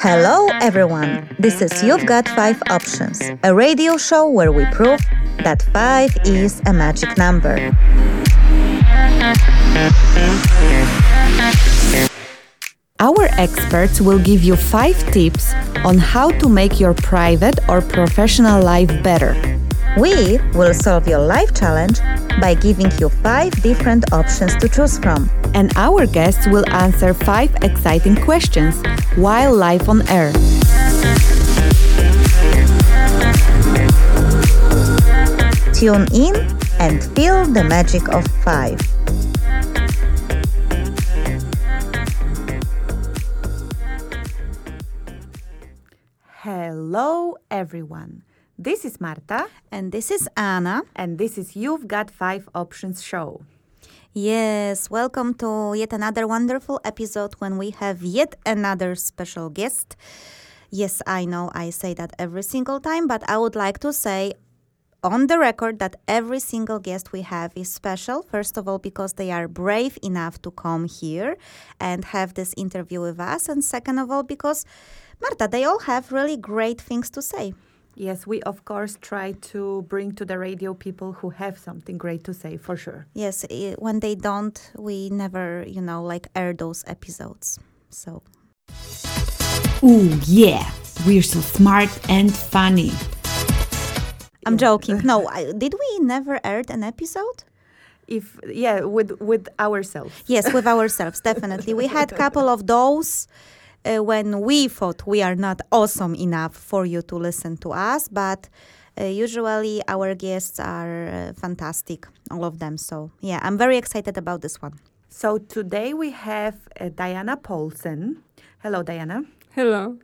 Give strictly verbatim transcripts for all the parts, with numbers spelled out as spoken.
Hello everyone, this is You've Got Five Options, a radio show where we prove that five is a magic number. Our experts will give you five tips on how to make your private or professional life better. We will solve your life challenge by giving you five different options to choose from. And our guests will answer five exciting questions while live on air. Tune in and feel the magic of five. Hello, everyone. This is Marta. And this is Anna. And this is You've Got Five Options show. Yes, welcome to yet another wonderful episode when we have yet another special guest. Yes, I know I say that every single time, but I would like to say on the record that every single guest we have is special. First of all, because they are brave enough to come here and have this interview with us. And second of all, because, Marta, they all have really great things to say. Yes, we, of course, try to bring to the radio people who have something great to say, for sure. Yes, when they don't, we never, you know, like air those episodes. So. Oh, yeah, we're so smart and funny. I'm joking. No, I, did we never air an episode? If yeah, with, with ourselves. Yes, with ourselves, definitely. We had a couple of those. Uh, when we thought we are not awesome enough for you to listen to us, but uh, usually our guests are uh, fantastic, all of them. So, yeah, I'm very excited about this one. So today we have uh, Diana Paulson. Hello, Diana. Hello.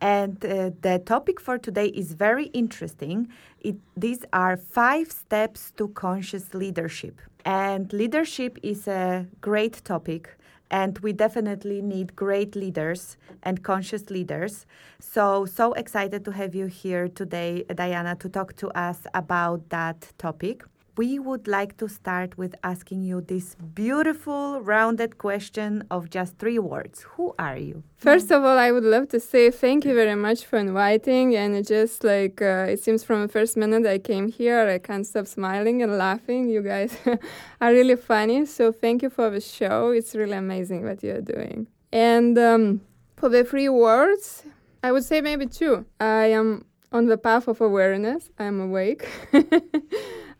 And uh, the topic for today is very interesting. It, these are five steps to conscious leadership. And leadership is a great topic. And we definitely need great leaders and conscious leaders. So, so excited to have you here today, Diana, to talk to us about that topic. We would like to start with asking you this beautiful, rounded question of just three words. Who are you? First of all, I would love to say thank you very much for inviting. And it just like, uh, it seems from the first minute I came here, I can't stop smiling and laughing. You guys are really funny. So thank you for the show. It's really amazing what you're doing. And um, for the three words, I would say maybe two. I am on the path of awareness. I'm awake.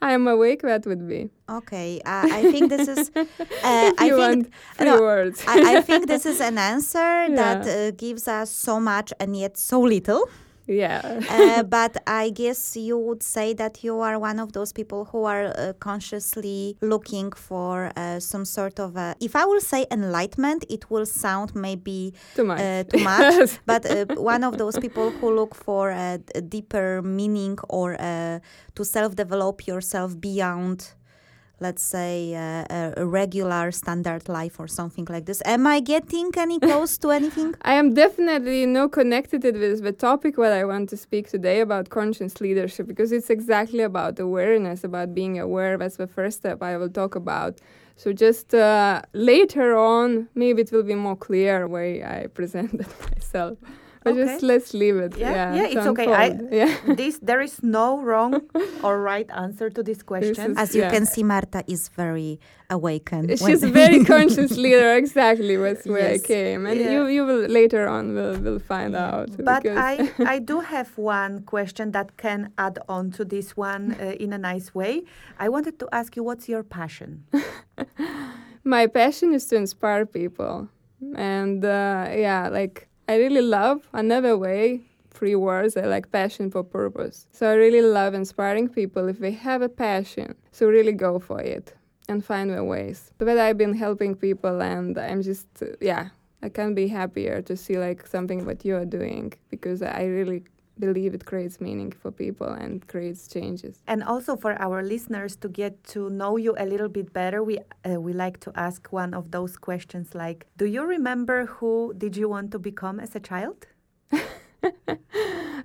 I am awake, that would be. Okay, uh, I think this is... Uh, I you think, want three no, words. I, I think this is an answer yeah. that uh, gives us so much and yet so little. Yeah. uh, but I guess you would say that you are one of those people who are uh, consciously looking for uh, some sort of... A, if I will say enlightenment, it will sound maybe... Too much. Uh, too much. But uh, one of those people who look for a, a deeper meaning or uh, to self-develop yourself beyond... let's say, uh, a regular standard life or something like this. Am I getting any close to anything? I am definitely, you know, connected with the topic what I want to speak today about conscious leadership, because it's exactly about awareness, about being aware. That's the first step I will talk about. So just uh, later on, maybe it will be more clear way I presented myself. But okay. Just let's leave it. Yeah, yeah, yeah it's okay. I, yeah. This there is no wrong or right answer to this question. This is, As you yeah. can see, Marta is very awakened. She's a very conscious leader. Exactly, that's where yes. I came, and yeah. you you will later on will will find out. But I I do have one question that can add on to this one uh, in a nice way. I wanted to ask you, what's your passion? My passion is to inspire people, and uh, yeah, like. I really love another way, three words, I like passion for purpose. So I really love inspiring people if they have a passion. So really go for it and find their ways. But I've been helping people and I'm just, yeah, I can't be happier to see like something what you're doing because I really believe it creates meaning for people and creates changes. And also for our listeners to get to know you a little bit better, we uh, we like to ask one of those questions like, do you remember who did you want to become as a child?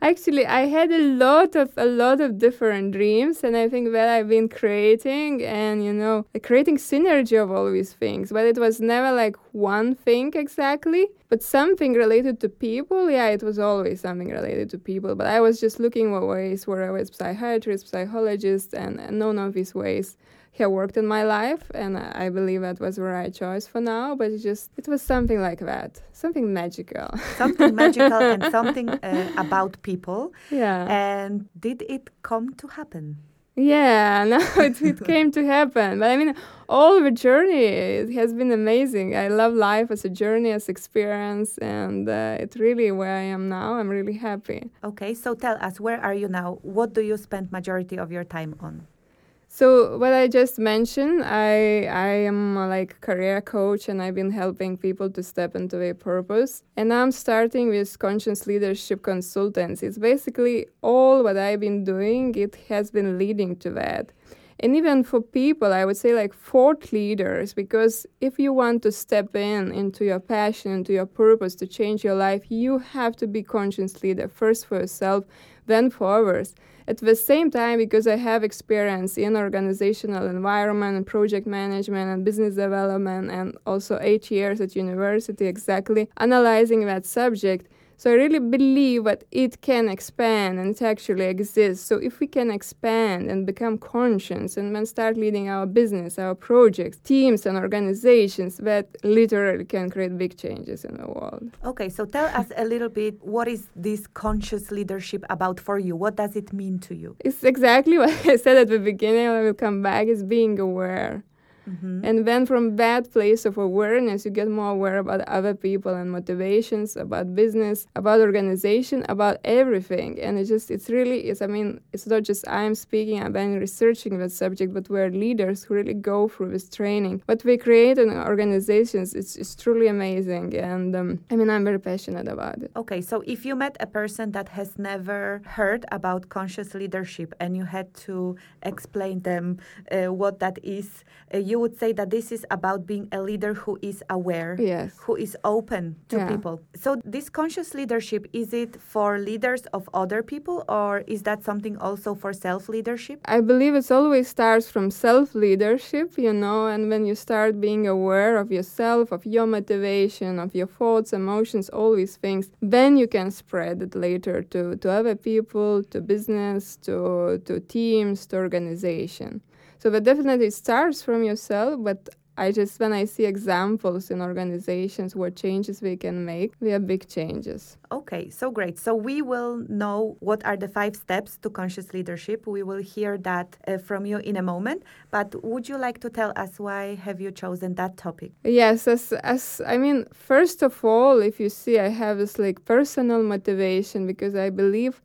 Actually, I had a lot of a lot of different dreams, and I think that I've been creating and, you know, creating synergy of all these things. But it was never like one thing exactly, but something related to people. Yeah, it was always something related to people. But I was just looking for ways where I was psychiatrist, psychologist, and none of these ways have worked in my life, and I believe that was the right choice for now, but it just, it was something like that, something magical. Something magical and something uh, about people. Yeah. And did it come to happen? Yeah, no, it, it came to happen. But I mean, all the journey, it has been amazing. I love life as a journey, as experience, and uh, it's really where I am now. I'm really happy. Okay, so tell us, where are you now? What do you spend majority of your time on? So what I just mentioned, I I am a, like career coach, and I've been helping people to step into their purpose. And I'm starting with conscious leadership consultants. It's basically all what I've been doing. It has been leading to that. And even for people, I would say like thought leaders, because if you want to step in into your passion, into your purpose to change your life, you have to be conscious leader first for yourself, then for others. At the same time, because I have experience in organizational environment and project management and business development, and also eight years at university exactly analyzing that subject, so I really believe that it can expand and it actually exists. So if we can expand and become conscious and then start leading our business, our projects, teams and organizations, that literally can create big changes in the world. Okay, so tell us a little bit, what is this conscious leadership about for you? What does it mean to you? It's exactly what I said at the beginning, I will come back, is being aware. Mm-hmm. And then from that place of awareness, you get more aware about other people and motivations, about business, about organization, about everything. And it just, it's really, it's, I mean, it's not just I'm speaking, I've been researching that subject, but we're leaders who really go through this training. What we create in organizations, it's, it's truly amazing. And um, I mean, I'm very passionate about it. Okay, so if you met a person that has never heard about conscious leadership and you had to explain them uh, what that is, uh, you would say that this is about being a leader who is aware, yes, who is open to yeah. people. So this conscious leadership, is it for leaders of other people, or is that something also for self-leadership? I believe it always starts from self-leadership, you know, and when you start being aware of yourself, of your motivation, of your thoughts, emotions, all these things, then you can spread it later to, to other people, to business, to, to teams, to organization. So that definitely starts from yourself, but I just, when I see examples in organizations what changes we can make, we have big changes. Okay, so great. So we will know what are the five steps to conscious leadership. We will hear that uh, from you in a moment. But would you like to tell us why have you chosen that topic? Yes, as, as I mean, first of all, if you see, I have this like personal motivation because I believe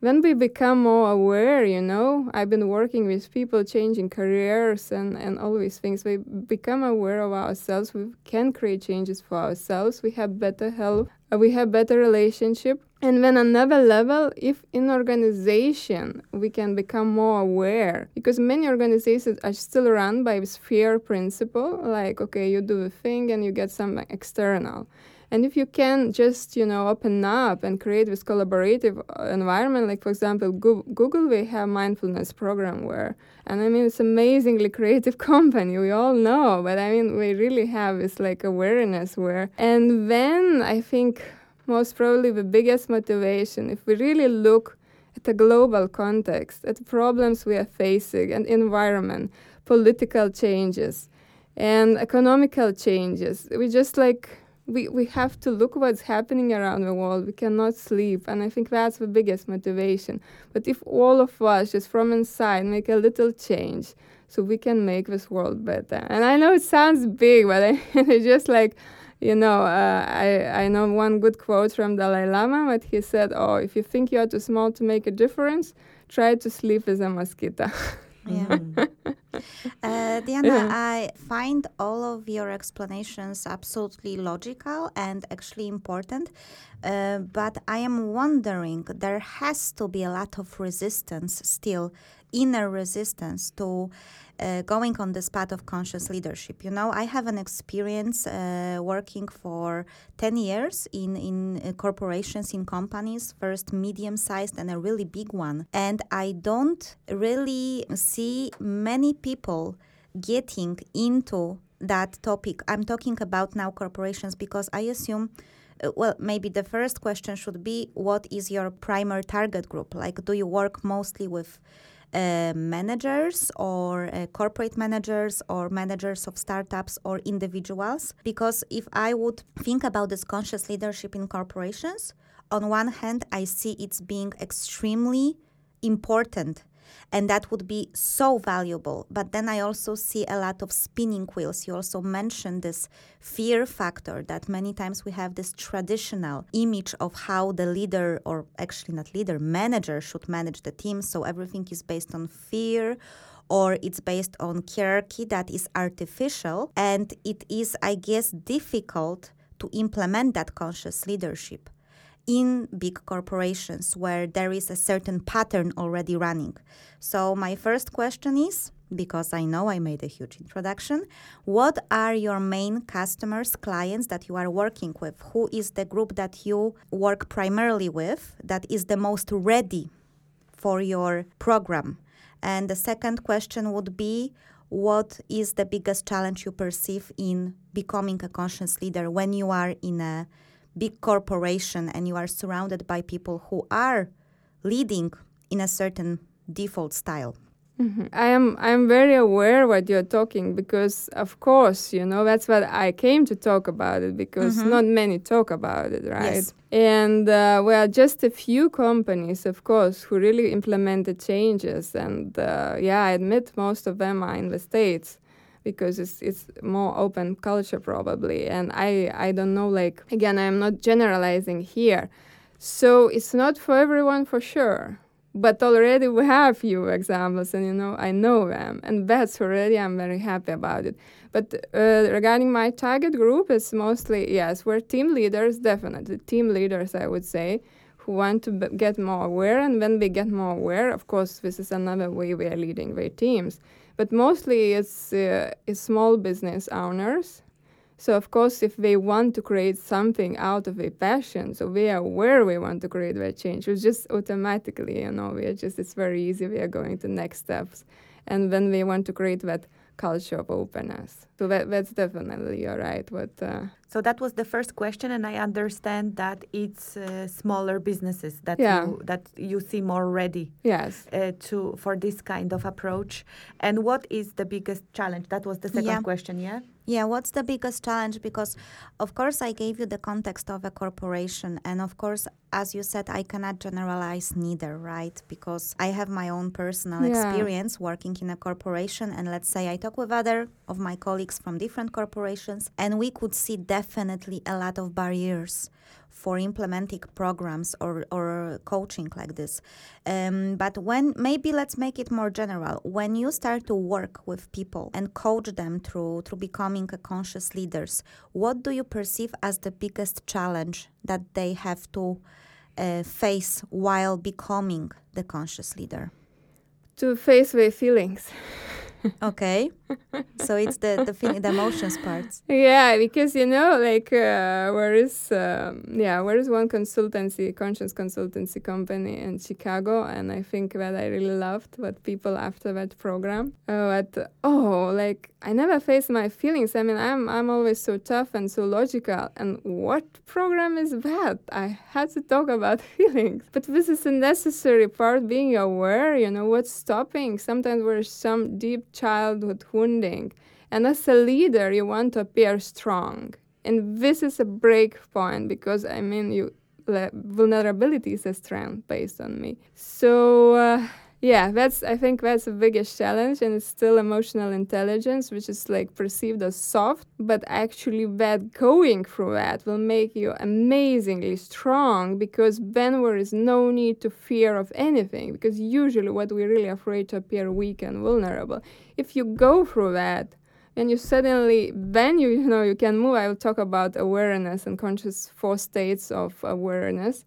when we become more aware, you know, I've been working with people changing careers and, and all these things. We become aware of ourselves. We can create changes for ourselves. We have better health. We have better relationship. And then another level, if in organization we can become more aware, because many organizations are still run by this fear principle, like, okay, you do a thing and you get something external. And if you can just, you know, open up and create this collaborative environment, like, for example, Google, we have mindfulness program where, and I mean, it's amazingly creative company, we all know, but I mean, we really have this like awareness where, and then I think most probably the biggest motivation, if we really look at the global context, at the problems we are facing, and environment, political changes, and economical changes, we just like, We we have to look what's happening around the world. We cannot sleep. And I think that's the biggest motivation. But if all of us just from inside make a little change, so we can make this world better. And I know it sounds big, but I, it's just like, you know, uh, I, I know one good quote from Dalai Lama, but he said, oh, if you think you are too small to make a difference, try to sleep as a mosquito. Yeah. Uh, Diana, yeah. I find all of your explanations absolutely logical and actually important, uh, but I am wondering, there has to be a lot of resistance still, inner resistance to uh, going on this path of conscious leadership. You know, I have an experience uh, working for ten years in, in uh, corporations, in companies, first medium-sized and a really big one. And I don't really see many people getting into that topic. I'm talking about now corporations because I assume Well, maybe the first question should be, what is your primary target group? Like, do you work mostly with uh, managers or uh, corporate managers or managers of startups or individuals? Because if I would think about this conscious leadership in corporations, on one hand, I see it's being extremely important. And that would be so valuable. But then I also see a lot of spinning wheels. You also mentioned this fear factor that many times we have this traditional image of how the leader, or actually not leader, manager should manage the team. So everything is based on fear, or it's based on hierarchy that is artificial. And it is, I guess, difficult to implement that conscious leadership in big corporations where there is a certain pattern already running. So my first question is, because I know I made a huge introduction, what are your main customers, clients that you are working with? Who is the group that you work primarily with that is the most ready for your program? And the second question would be, what is the biggest challenge you perceive in becoming a conscious leader when you are in a big corporation and you are surrounded by people who are leading in a certain default style? Mm-hmm. I am I am very aware what you're talking, because of course, you know, that's what I came to talk about it, because mm-hmm. not many talk about it, right? Yes. And uh, we are just a few companies, of course, who really implement the changes. And uh, yeah, I admit most of them are in the States, because it's it's more open culture probably. And I, I don't know, like, again, I'm not generalizing here. So it's not for everyone for sure. But already we have few examples, and, you know, I know them. And that's already, I'm very happy about it. But uh, regarding my target group, it's mostly, yes, we're team leaders, definitely. Team leaders, I would say, who want to b- get more aware. And when they get more aware, of course, this is another way we are leading their teams. But mostly it's, uh, it's small business owners. So, of course, if they want to create something out of their passion, so we are aware we want to create that change, it's just automatically, you know, we are just, it's very easy, we are going to next steps. And then we want to create that culture of openness. So that, that's definitely, you're right. What, uh, so that was the first question, and I understand that it's uh, smaller businesses that yeah. you that you see more ready. Yes. Uh, to for this kind of approach. And what is the biggest challenge? That was the second yeah. question. Yeah. Yeah. What's the biggest challenge? Because, of course, I gave you the context of a corporation, and of course, as you said, I cannot generalize neither, right? Because I have my own personal yeah. experience working in a corporation, and let's say I talk with other of my colleagues from different corporations, and we could see definitely a lot of barriers for implementing programs or, or coaching like this. Um, but when, maybe let's make it more general, when you start to work with people and coach them through, through becoming a conscious leaders, what do you perceive as the biggest challenge that they have to uh, face while becoming the conscious leader? To face their feelings. Okay, so it's the the, feeling, the emotions part. Yeah, because, you know, like uh, where is um, yeah where is one consultancy, conscious consultancy company in Chicago, and I think that I really loved what people after that program. Uh, but, oh, like I never face my feelings. I mean, I'm I'm always so tough and so logical. And what program is that? I had to talk about feelings, but this is a necessary part. Being aware, you know, what's stopping. Sometimes we're some deep childhood wounding, and as a leader you want to appear strong, and this is a break point, because I mean you le- vulnerability is a strength based on me. So uh, Yeah, that's I think that's the biggest challenge, and it's still emotional intelligence, which is like perceived as soft, but actually that going through that will make you amazingly strong, because then there is no need to fear of anything, because usually what we're really afraid to appear weak and vulnerable. If you go through that, and you suddenly, then you, you know, you can move. I will talk about awareness and conscious, four states of awareness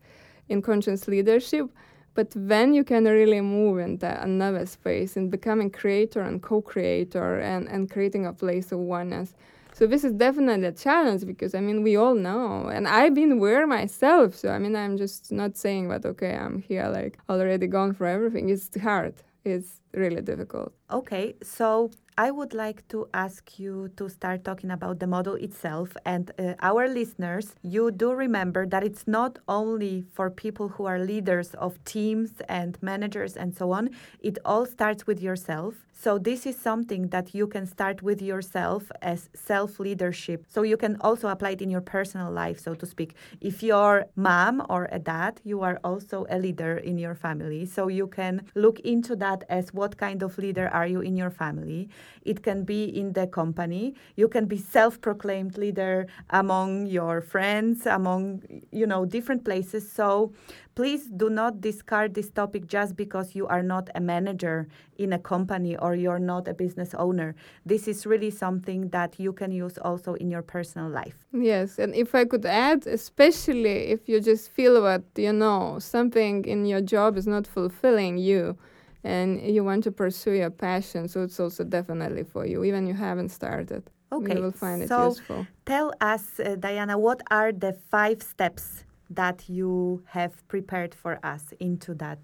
in conscious leadership. But then you can really move into another space in becoming creator and co-creator and, and creating a place of oneness. So this is definitely a challenge, because, I mean, we all know. And I've been where myself. So, I mean, I'm just not saying that, okay, I'm here, like, already gone for everything. It's hard. It's really difficult. Okay, so I would like to ask you to start talking about the model itself. And uh, our listeners, you do remember that it's not only for people who are leaders of teams and managers and so on. It all starts with yourself. So this is something that you can start with yourself as self-leadership. So you can also apply it in your personal life, so to speak. If you're mom or a dad, you are also a leader in your family. So you can look into that as what kind of leader are you in your family. It can be in the company. You can be self-proclaimed leader among your friends, among, you know, different places. So please do not discard this topic just because you are not a manager in a company or you're not a business owner. This is really something that you can use also in your personal life. Yes, and if I could add, especially if you just feel that, you know, something in your job is not fulfilling you, and you want to pursue your passion, so it's also definitely for you, even if you haven't started. Okay, you will find it so useful. Tell us, uh, Diana, what are the five steps that you have prepared for us into that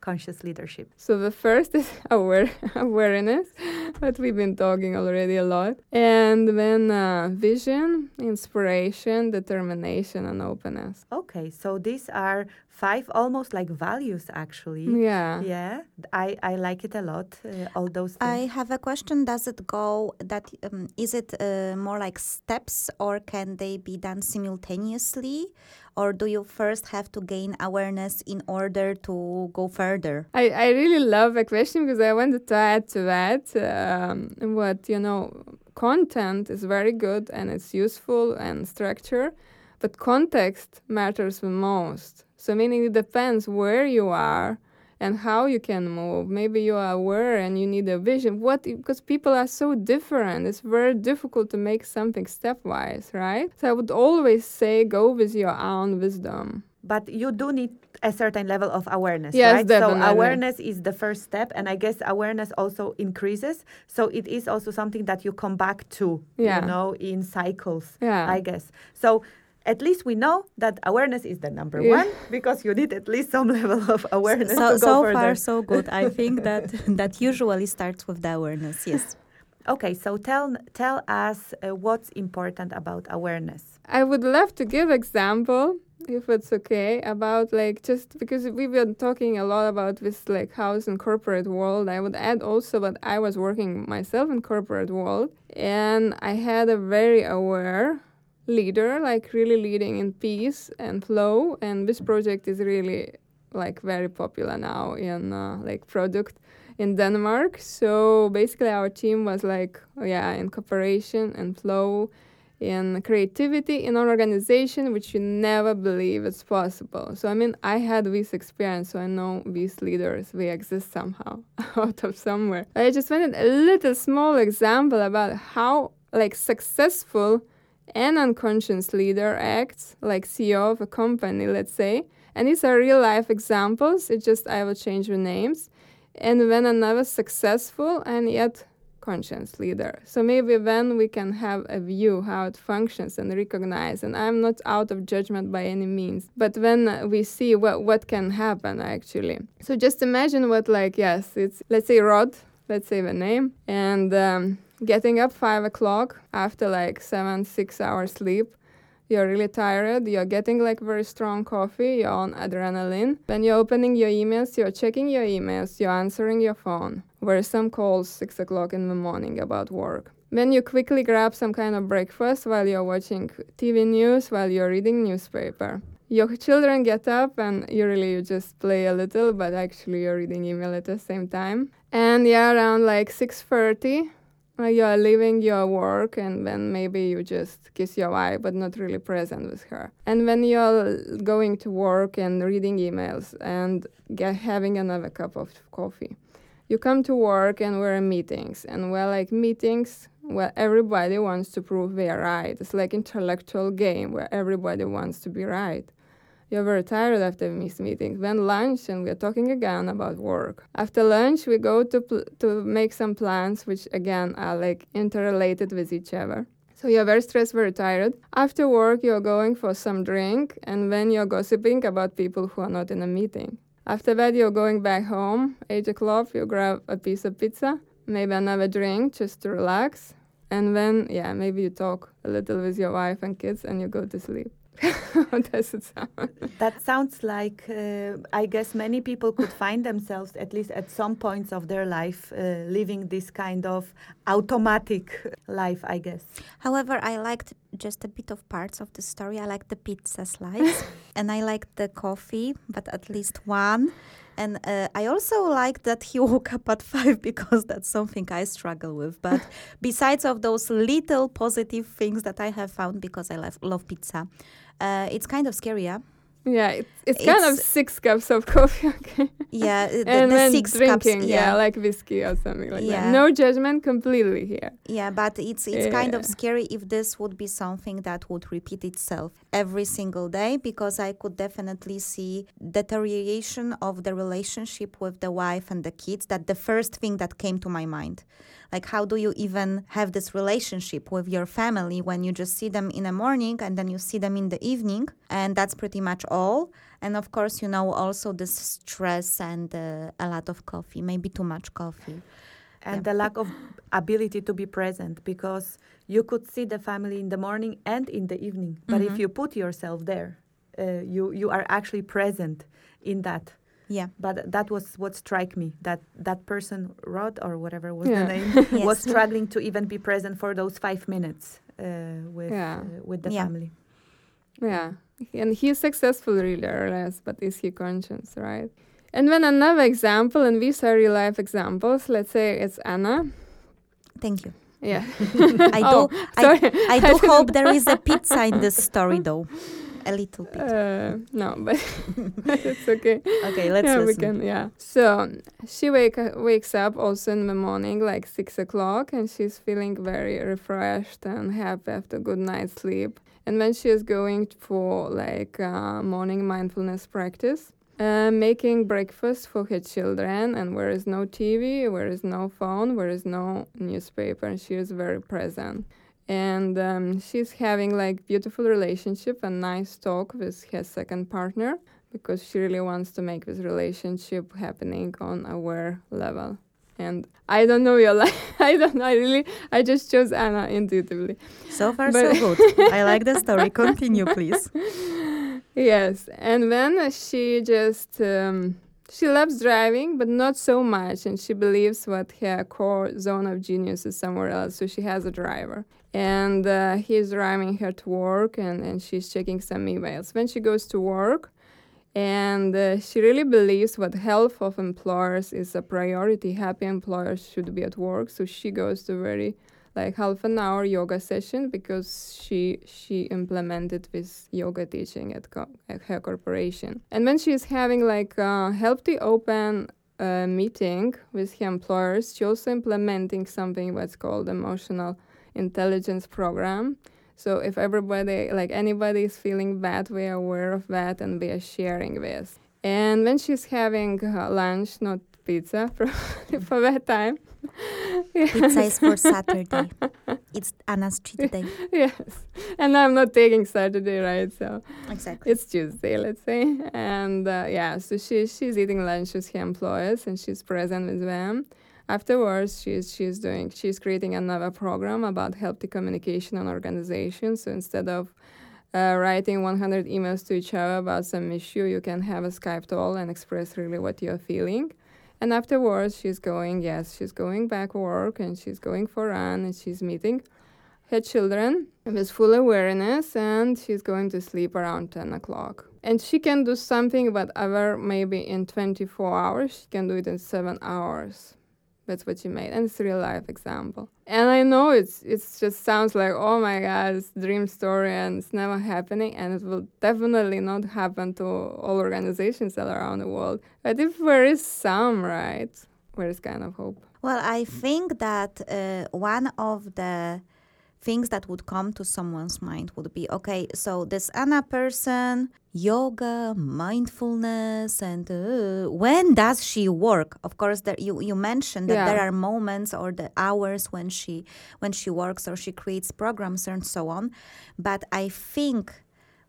conscious leadership? So the first is aware, awareness, but we've been talking already a lot. And then uh, vision, inspiration, determination, and openness. Okay, so these are five almost like values, actually. Yeah. Yeah, I, I like it a lot, uh, all those things. I have a question. Does it go that, um, is it uh, more like steps, or can they be done simultaneously? Or do you first have to gain awareness in order to go further? I, I really love that question, because I wanted to add to that um, what, you know, content is very good and it's useful and structure, but context matters the most. So meaning it depends where you are and how you can move. Maybe you are aware and you need a vision. What? Because people are so different. It's very difficult to make something stepwise, right? So I would always say go with your own wisdom. But you do need a certain level of awareness, yes, right? Definitely. So awareness is the first step. And I guess awareness also increases. So it is also something that you come back to, yeah. you know, in cycles, yeah. I guess. So at least we know that awareness is the number yeah. one, because you need at least some level of awareness. So, to go so further. Far, so good. I think that that usually starts with the awareness, yes. Okay, so tell tell us uh, what's important about awareness. I would love to give example, if it's okay, about like just because we've been talking a lot about this like house and corporate world. I would add also that I was working myself in corporate world, and I had a very aware leader, like really leading in peace and flow. And this project is really like very popular now in uh, like product in Denmark. So basically our team was like, yeah, in cooperation and flow, in creativity, in an organization which you never believe is possible. So, I mean, I had this experience, so I know these leaders, they exist somehow out of somewhere. I just wanted a little small example about how like successful an unconscious leader acts, like C E O of a company, let's say. And these are real life examples. It's just I will change the names. And then another successful and yet conscious leader. So maybe then we can have a view how it functions and recognize. And I'm not out of judgment by any means. But when we see what what can happen actually. So just imagine what like, yes, it's let's say Rod, let's say the name. And um, getting up five o'clock after like seven, six hours sleep. You're really tired. You're getting like very strong coffee. You're on adrenaline. Then you're opening your emails. You're checking your emails. You're answering your phone. There are some calls six o'clock in the morning about work. Then you quickly grab some kind of breakfast while you're watching T V news, while you're reading newspaper. your children get up and usually you just play a little, but actually you're reading email at the same time. And yeah, around like six thirty, like you're leaving your work, and then maybe you just kiss your wife, but not really present with her. And when you're going to work and reading emails and get, having another cup of coffee, you come to work and we're in meetings, and we're like meetings where everybody wants to prove they are right. It's like intellectual game where everybody wants to be right. You're very tired after this meeting. Then lunch, and we're talking again about work. After lunch, we go to pl- to make some plans, which again are like interrelated with each other. So you're very stressed, very tired. After work, you're going for some drink, and then you're gossiping about people who are not in a meeting. After that, you're going back home. Eight o'clock, you grab a piece of pizza, maybe another drink just to relax. And then, yeah, maybe you talk a little with your wife and kids, and you go to sleep. How does it sound? That sounds like, uh, I guess many people could find themselves, at least at some points of their life, uh, living this kind of automatic life, I guess. However, I liked just a bit of parts of the story. I liked the pizza slice and I liked the coffee, but at least one. And uh, I also like that he woke up at five, because that's something I struggle with. But besides of those little positive things that I have found, because I love, love pizza, uh, it's kind of scary, yeah? Yeah, it's, it's, it's kind of six cups of coffee, okay? Yeah, the, and the then six drinking, cups, yeah. yeah, like whiskey or something like yeah. that. No judgment completely here. Yeah, but it's it's yeah. kind of scary if this would be something that would repeat itself every single day, because I could definitely see deterioration of the relationship with the wife and the kids. That the first thing that came to my mind. Like, how do you even have this relationship with your family when you just see them in the morning and then you see them in the evening? And that's pretty much all. And of course, you know, also this stress and uh, a lot of coffee, maybe too much coffee. And yeah. the lack of ability to be present, because you could see the family in the morning and in the evening. But mm-hmm. if you put yourself there, uh, you, you are actually present in that. Yeah, but that was what struck me, that that person, Rod or whatever was yeah. the name, yes. was struggling to even be present for those five minutes uh, with yeah. uh, with the yeah. family. Yeah, and he's successful, really, or less, but is he conscious, right? And then another example, and these are real life examples. Let's say it's Anna. Thank you. Yeah. I oh, do. Sorry. I, I do hope there is a pizza in this story, though. A little bit. Uh, no, but it's okay. Okay, let's yeah, listen. We can, yeah. So she wake, wakes up also in the morning, like six o'clock, and she's feeling very refreshed and happy after good night's sleep. And then she is going for like uh, morning mindfulness practice, uh, making breakfast for her children, and there is no T V, there is no phone, there is no newspaper, and she is very present. And um, she's having like beautiful relationship and nice talk with her second partner, because she really wants to make this relationship happening on aware level. And I don't know your life. I don't know. I really, I just chose Anna intuitively. So far, but so good. I like the story. Continue, please. Yes. And then she just, um, she loves driving, but not so much. And she believes that her core zone of genius is somewhere else. So she has a driver. And uh, he's driving her to work, and, and she's checking some emails. When she goes to work, and uh, she really believes what health of employers is a priority. Happy employers should be at work. So she goes to very like half an hour yoga session, because she she implemented this yoga teaching at, co- at her corporation. And when she's having like a healthy open uh, meeting with her employers, she's also implementing something that's called emotional intelligence program. So if everybody, like anybody is feeling bad, we are aware of that and we are sharing this. And when she's having uh, lunch, not pizza probably for that time. Yes. Pizza is for Saturday. It's Anna's cheat day. Yes. And I'm not taking Saturday, right? So exactly. It's Tuesday, let's say. And uh, yeah, so she she's eating lunch with her employees and she's present with them. Afterwards, she's she's doing she's creating another program about healthy communication and organization. So instead of uh, writing one hundred emails to each other about some issue, you can have a Skype call and express really what you're feeling. And afterwards, she's going yes, she's going back to work, and she's going for a run, and she's meeting her children with full awareness, and she's going to sleep around ten o'clock. And she can do something whatever, maybe in twenty-four hours, she can do it in seven hours. That's what she made, and it's a real-life example. And I know it's it's just sounds like, oh my God, it's a dream story, and it's never happening, and it will definitely not happen to all organizations all around the world. But if there is some, right, there is kind of hope. Well, I think that uh, one of the things that would come to someone's mind would be, okay, so this Anna person, yoga, mindfulness, and uh, when does she work? Of course, there, you, you mentioned that yeah. there are moments or the hours when she when she works or she creates programs and so on. But I think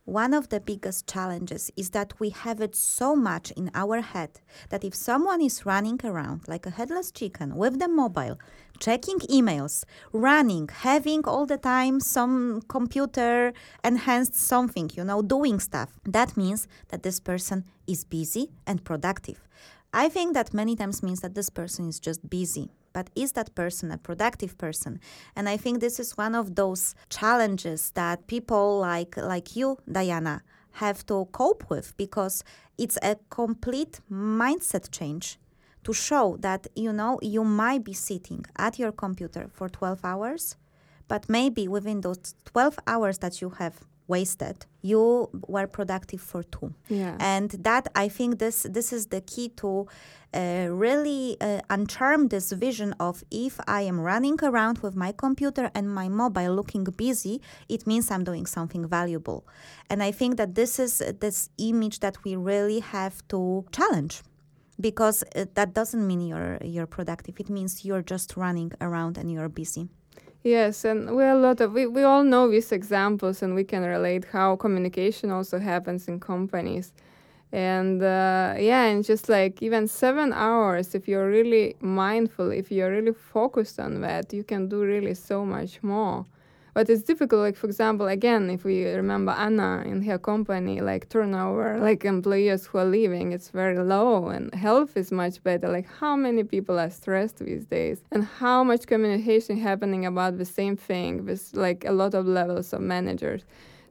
one of the biggest challenges is that we have it so much in our head that if someone is running around like a headless chicken with the mobile, checking emails, running, having all the time some computer enhanced something, you know, doing stuff, that means that this person is busy and productive. I think that many times means that this person is just busy. But is that person a productive person? And I think this is one of those challenges that people like like you, Diana, have to cope with, because it's a complete mindset change to show that, you know, you might be sitting at your computer for twelve hours, but maybe within those twelve hours that you have wasted, you were productive for two. Yeah. And that, I think this this is the key to uh, really uh, uncharm this vision of, if I am running around with my computer and my mobile looking busy, it means I'm doing something valuable. And I think that this is this image that we really have to challenge, because uh, that doesn't mean you're you're productive. It means you're just running around and you're busy. Yes, and we a lot of we, we all know these examples, and we can relate how communication also happens in companies, and uh, yeah, and just like even seven hours, if you're really mindful, if you're really focused on that, you can do really so much more. But it's difficult. Like for example, again, if we remember Anna in her company, like turnover, like employees who are leaving, it's very low, and health is much better. Like how many people are stressed these days, and how much communication happening about the same thing with like a lot of levels of managers.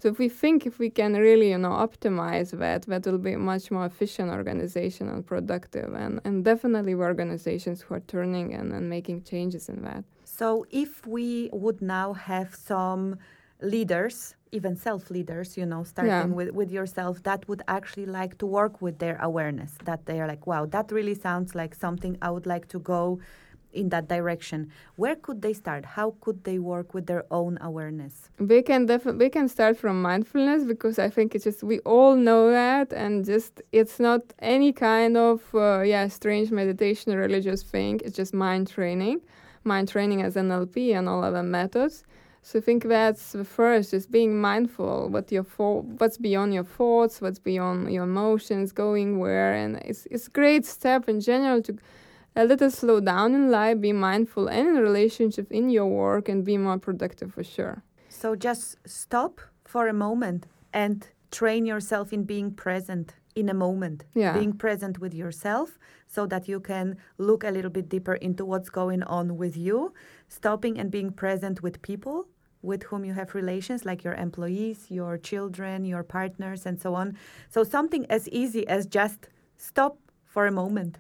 So if we think if we can really, you know, optimize that, that will be a much more efficient organization and productive, and, and definitely organizations who are turning and, and making changes in that. So if we would now have some leaders, even self-leaders, you know, starting yeah. with, with yourself, that would actually like to work with their awareness, that they are like, wow, that really sounds like something I would like to go in that direction. Where could they start? How could they work with their own awareness? We can defi- we can start from mindfulness, because I think it's just, we all know that, and just it's not any kind of uh, yeah strange meditation or religious thing. It's just mind training, mind training as N L P and all other methods. So I think that's the first, just being mindful what your fo- what's beyond your thoughts, what's beyond your emotions, going where, and it's it's a great step in general to Uh, let us slow down in life, be mindful, and in relationships, in your work, and be more productive for sure. So just stop for a moment and train yourself in being present in a moment, yeah. being present with yourself, so that you can look a little bit deeper into what's going on with you, stopping and being present with people with whom you have relations, like your employees, your children, your partners, and so on. So something as easy as just stop for a moment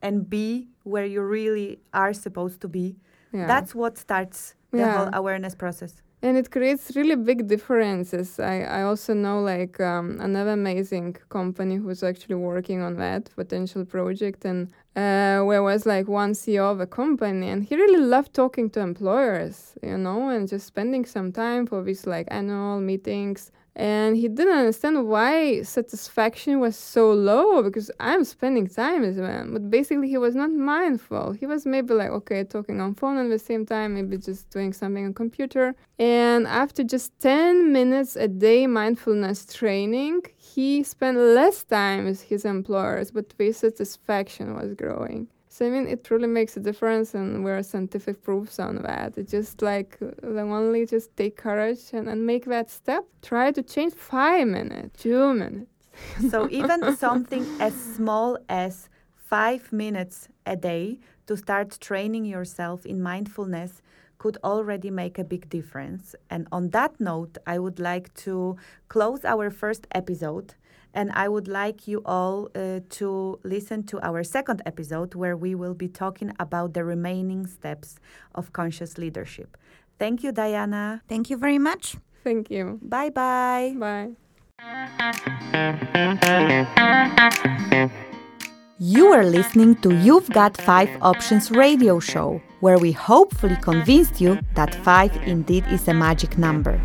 and be where you really are supposed to be. Yeah. That's what starts the yeah. whole awareness process. And it creates really big differences. I, I also know like um, another amazing company who's actually working on that potential project, and uh, where was like one C E O of a company, and he really loved talking to employers, you know, and just spending some time for these like annual meetings. And he didn't understand why satisfaction was so low, because I'm spending time with them. But basically, he was not mindful. He was maybe like, okay, talking on phone at the same time, maybe just doing something on computer. And after just ten minutes a day mindfulness training, he spent less time with his employers, but his satisfaction was growing. So, I mean, it truly really makes a difference, and there are scientific proofs on that. It's just like, the only just take courage and, and make that step. Try to change five minutes, two minutes. So even something as small as five minutes a day to start training yourself in mindfulness could already make a big difference. And on that note, I would like to close our first episode. And I would like you all uh, to listen to our second episode, where we will be talking about the remaining steps of conscious leadership. Thank you, Diana. Thank you very much. Thank you. Bye-bye. Bye. You are listening to You've Got Five Options radio show, where we hopefully convinced you that five indeed is a magic number.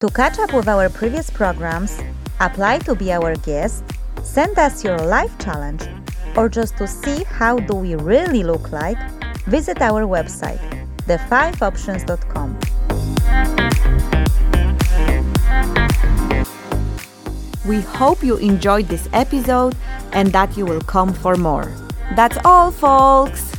To catch up with our previous programs, apply to be our guest, send us your life challenge, or just to see how do we really look like, visit our website, the five options dot com. We hope you enjoyed this episode and that you will come for more. That's all, folks!